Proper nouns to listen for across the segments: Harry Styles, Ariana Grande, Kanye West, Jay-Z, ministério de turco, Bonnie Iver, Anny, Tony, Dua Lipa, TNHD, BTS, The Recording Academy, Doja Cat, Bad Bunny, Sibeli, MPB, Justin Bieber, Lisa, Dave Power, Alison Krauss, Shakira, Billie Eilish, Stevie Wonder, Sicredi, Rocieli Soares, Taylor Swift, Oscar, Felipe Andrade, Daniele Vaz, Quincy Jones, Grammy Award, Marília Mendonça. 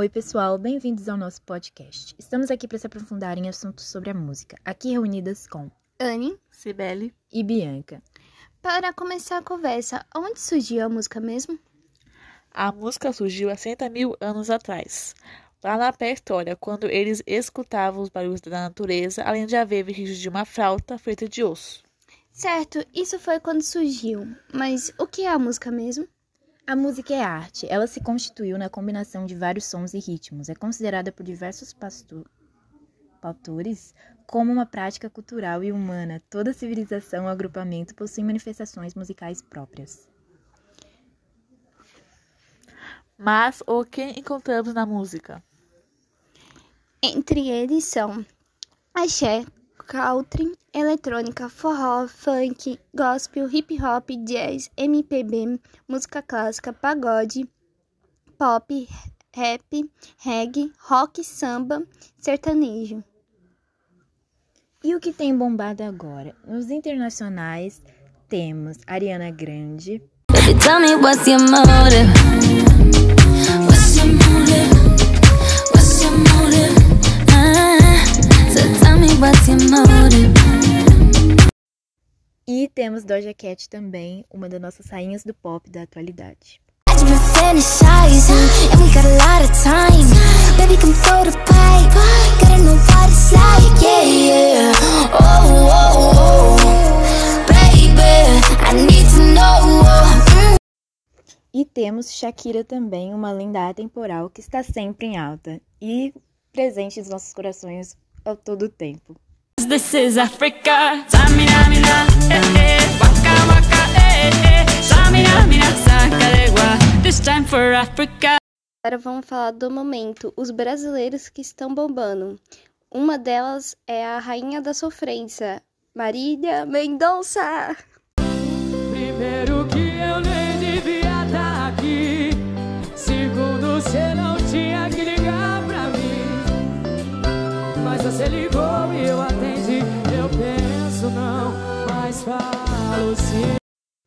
Oi pessoal, bem-vindos ao nosso podcast. Estamos aqui para se aprofundar em assuntos sobre a música, aqui reunidas com Anny, Sibeli e Bianca. Para começar a conversa, onde surgiu a música mesmo? A música surgiu há 60 mil anos atrás, lá na pré-história, quando eles escutavam os barulhos da natureza, além de haver vestígios de uma flauta feita de osso. Certo, isso foi quando surgiu, mas o que é a música mesmo? A música é arte. Ela se constituiu na combinação de vários sons e ritmos. É considerada por diversos pautores como uma prática cultural e humana. Toda civilização ou agrupamento possui manifestações musicais próprias. Mas o que encontramos na música? Entre eles são axé, country, eletrônica, forró, funk, gospel, hip-hop, jazz, MPB, música clássica, pagode, pop, rap, reggae, rock, samba, sertanejo. E o que tem bombado agora? Nos internacionais temos Ariana Grande. Baby, tell me what's your motive? What's your motive? What's your motive? E temos Doja Cat também, uma das nossas rainhas do pop da atualidade. E temos Shakira também, uma lenda atemporal que está sempre em alta e presente nos nossos corações a todo tempo. This is Africa. This time for Africa. Agora vamos falar do momento, os brasileiros que estão bombando. Uma delas é a rainha da sofrência, Marília Mendonça. Primeiro que eu nem devia estar aqui. Segundo, você não tinha que ligar pra mim. Mas você ligou e eu atendi. Eu penso não, mas falo sim.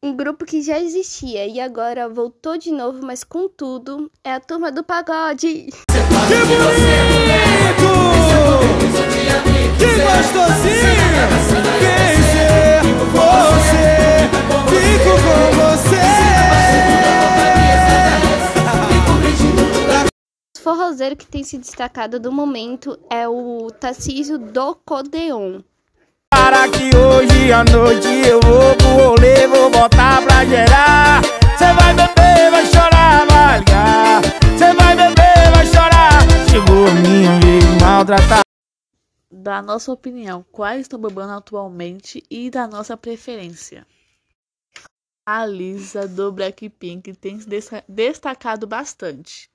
Um grupo que já existia e agora voltou de novo, mas com tudo, é a turma do pagode. Que bonito! Que gostosinho! Vencer você, fico com você. O forrozeiro que tem se destacado do momento é o Tassiso do Codeon. Para que hoje à noite eu vou pro rolê, vou botar pra gerar. Cê vai beber, vai chorar, vai ligar. Cê vai beber, vai chorar. Chegou a minha vez de maltratar. Da nossa opinião, quais estão bombando atualmente e da nossa preferência? A Lisa do Blackpink tem se destacado bastante.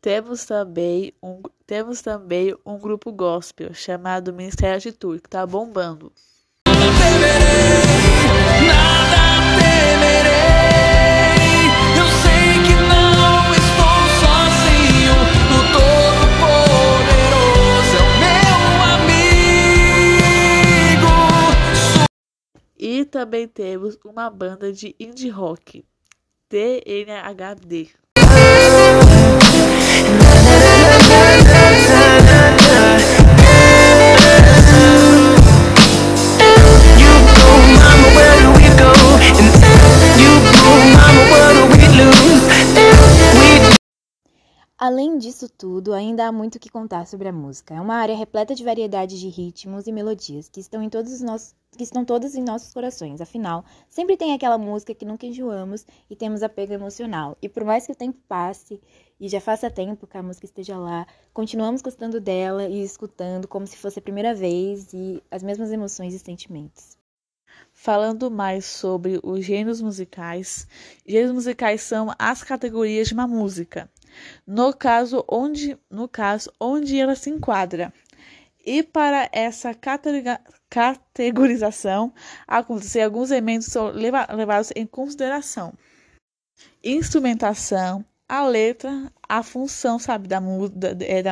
Temos também um grupo gospel chamado Ministério de Turco, tá bombando. E também temos uma banda de indie rock, TNHD. Além disso tudo, ainda há muito o que contar sobre a música. É uma área repleta de variedades de ritmos e melodias que estão todas em nossos corações. Afinal, sempre tem aquela música que nunca enjoamos e temos apego emocional. E por mais que o tempo passe, e já faça tempo que a música esteja lá, continuamos gostando dela e escutando como se fosse a primeira vez e as mesmas emoções e sentimentos. Falando mais sobre os gêneros musicais são as categorias de uma música, no caso onde ela se enquadra. E para essa categorização acontecer, alguns elementos são levados em consideração: instrumentação, a letra, a função, sabe, da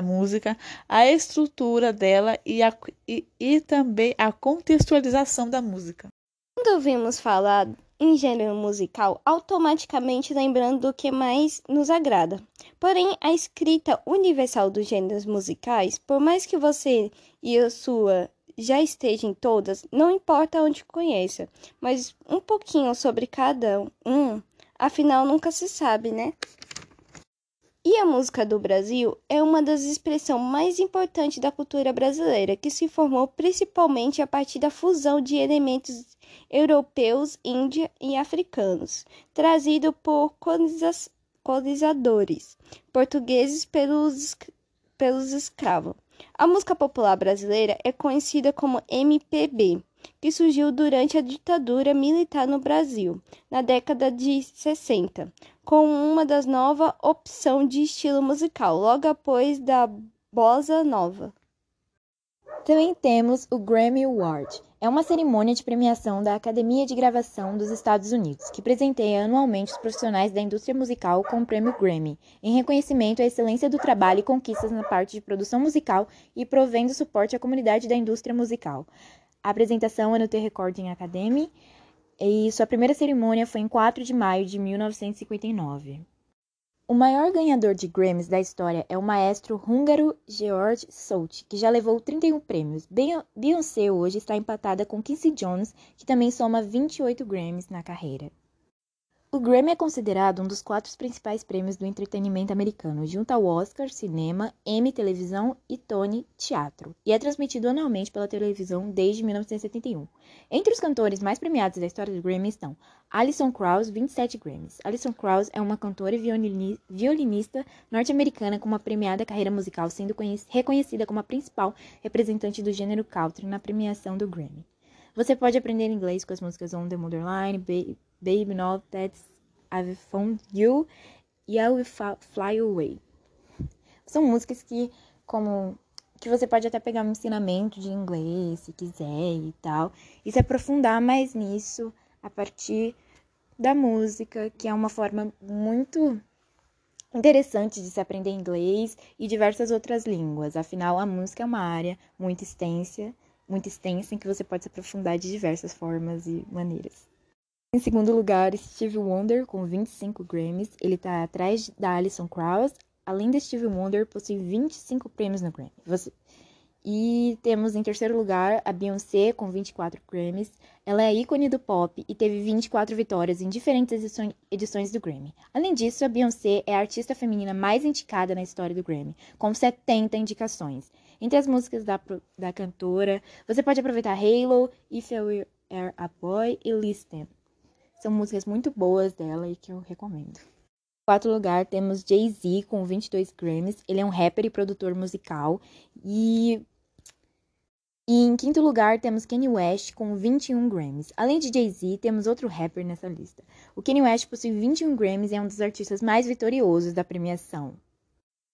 música, a estrutura dela e também a contextualização da música. Quando ouvimos falar em gênero musical, automaticamente lembrando do que mais nos agrada. Porém, a escrita universal dos gêneros musicais, por mais que você e a sua já estejam em todas, não importa onde conheça, mas um pouquinho sobre cada um, afinal nunca se sabe, né? E a música do Brasil é uma das expressões mais importantes da cultura brasileira, que se formou principalmente a partir da fusão de elementos europeus, índios e africanos, trazido por colonizadores portugueses pelos escravos. A música popular brasileira é conhecida como MPB, que surgiu durante a ditadura militar no Brasil, na década de 60, com uma das novas opções de estilo musical, logo após da bossa nova. Também temos o Grammy Award. É uma cerimônia de premiação da Academia de Gravação dos Estados Unidos, que presenteia anualmente os profissionais da indústria musical com o prêmio Grammy, em reconhecimento à excelência do trabalho e conquistas na parte de produção musical e provendo suporte à comunidade da indústria musical. A apresentação é no The Recording Academy e sua primeira cerimônia foi em 4 de maio de 1959. O maior ganhador de Grammys da história é o maestro húngaro George Solti, que já levou 31 prêmios. Beyoncé hoje está empatada com Quincy Jones, que também soma 28 Grammys na carreira. O Grammy é considerado um dos 4 principais prêmios do entretenimento americano, junto ao Oscar, cinema, Emmy, televisão e Tony, teatro, e é transmitido anualmente pela televisão desde 1971. Entre os cantores mais premiados da história do Grammy estão Alison Krauss, 27 Grammys. Alison Krauss é uma cantora e violinista norte-americana com uma premiada carreira musical, sendo reconhecida como a principal representante do gênero country na premiação do Grammy. Você pode aprender inglês com as músicas On The Borderline, Baby, Now That's I've Found You e I Will Fly Away. São músicas que você pode até pegar um ensinamento de inglês, se quiser e tal, e se aprofundar mais nisso a partir da música, que é uma forma muito interessante de se aprender inglês e diversas outras línguas. Afinal, a música é uma área muito extensa, em que você pode se aprofundar de diversas formas e maneiras. Em segundo lugar, Stevie Wonder, com 25 Grammys. Ele está atrás da Alison Krauss. Além de Stevie Wonder, possui 25 prêmios no Grammy. E temos em terceiro lugar a Beyoncé, com 24 Grammys. Ela é ícone do pop e teve 24 vitórias em diferentes edições do Grammy. Além disso, a Beyoncé é a artista feminina mais indicada na história do Grammy, com 70 indicações. Entre as músicas da cantora, você pode aproveitar Halo, If I Were a Boy e Listen. São músicas muito boas dela e que eu recomendo. Em quarto lugar, temos Jay-Z, com 22 Grammys. Ele é um rapper e produtor musical. E em quinto lugar, temos Kanye West, com 21 Grammys. Além de Jay-Z, temos outro rapper nessa lista. O Kanye West possui 21 Grammys e é um dos artistas mais vitoriosos da premiação.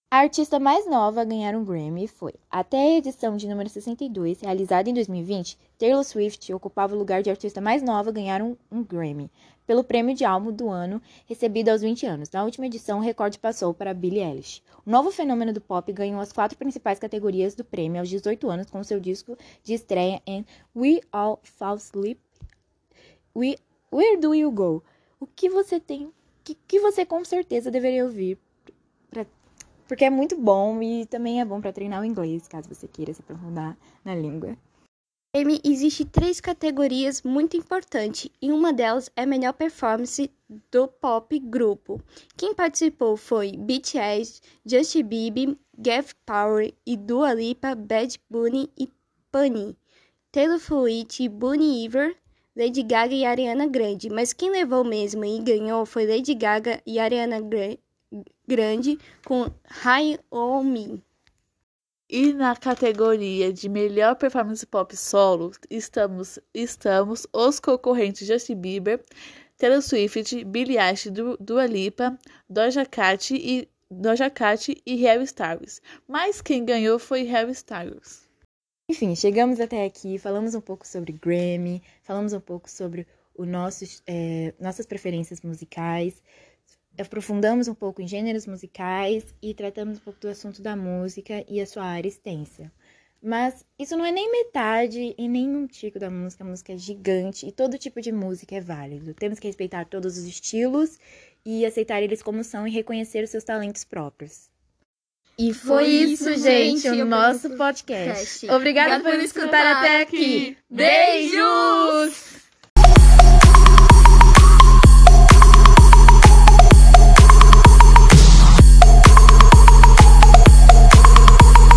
A artista mais nova a ganhar um Grammy foi, até a edição de número 62, realizada em 2020, Taylor Swift ocupava o lugar de artista mais nova a ganhar um Grammy, pelo prêmio de álbum do ano recebido aos 20 anos. Na última edição, o recorde passou para Billie Eilish. O novo fenômeno do pop ganhou as 4 principais categorias do prêmio aos 18 anos com seu disco de estreia em We All Fall Asleep, Where Do You Go? O que você tem, que você com certeza deveria ouvir, porque é muito bom e também é bom para treinar o inglês, caso você queira se aprofundar na língua. Existem 3 categorias muito importantes e uma delas é a melhor performance do pop grupo. Quem participou foi BTS, Justin Bieber, Dave Power e Dua Lipa, Bad Bunny e Anny, Taylor Swift, Bonnie Iver, Lady Gaga e Ariana Grande. Mas quem levou mesmo e ganhou foi Lady Gaga e Ariana Grande com High On Me. E na categoria de melhor performance pop solo, estamos os concorrentes Justin Bieber, Taylor Swift, Billie Eilish, Dua Lipa, Doja Cat e Harry Styles. Mas quem ganhou foi Harry Styles. Enfim, chegamos até aqui, falamos um pouco sobre Grammy, falamos um pouco sobre nossas preferências musicais. aprofundamos um pouco em gêneros musicais e tratamos um pouco do assunto da música e a sua área extensa. Mas isso não é nem metade e nem um tico da música, a música é gigante e todo tipo de música é válido. Temos que respeitar todos os estilos e aceitar eles como são e reconhecer os seus talentos próprios. E foi isso, gente, o nosso podcast. Obrigada por escutar até aqui. Beijos!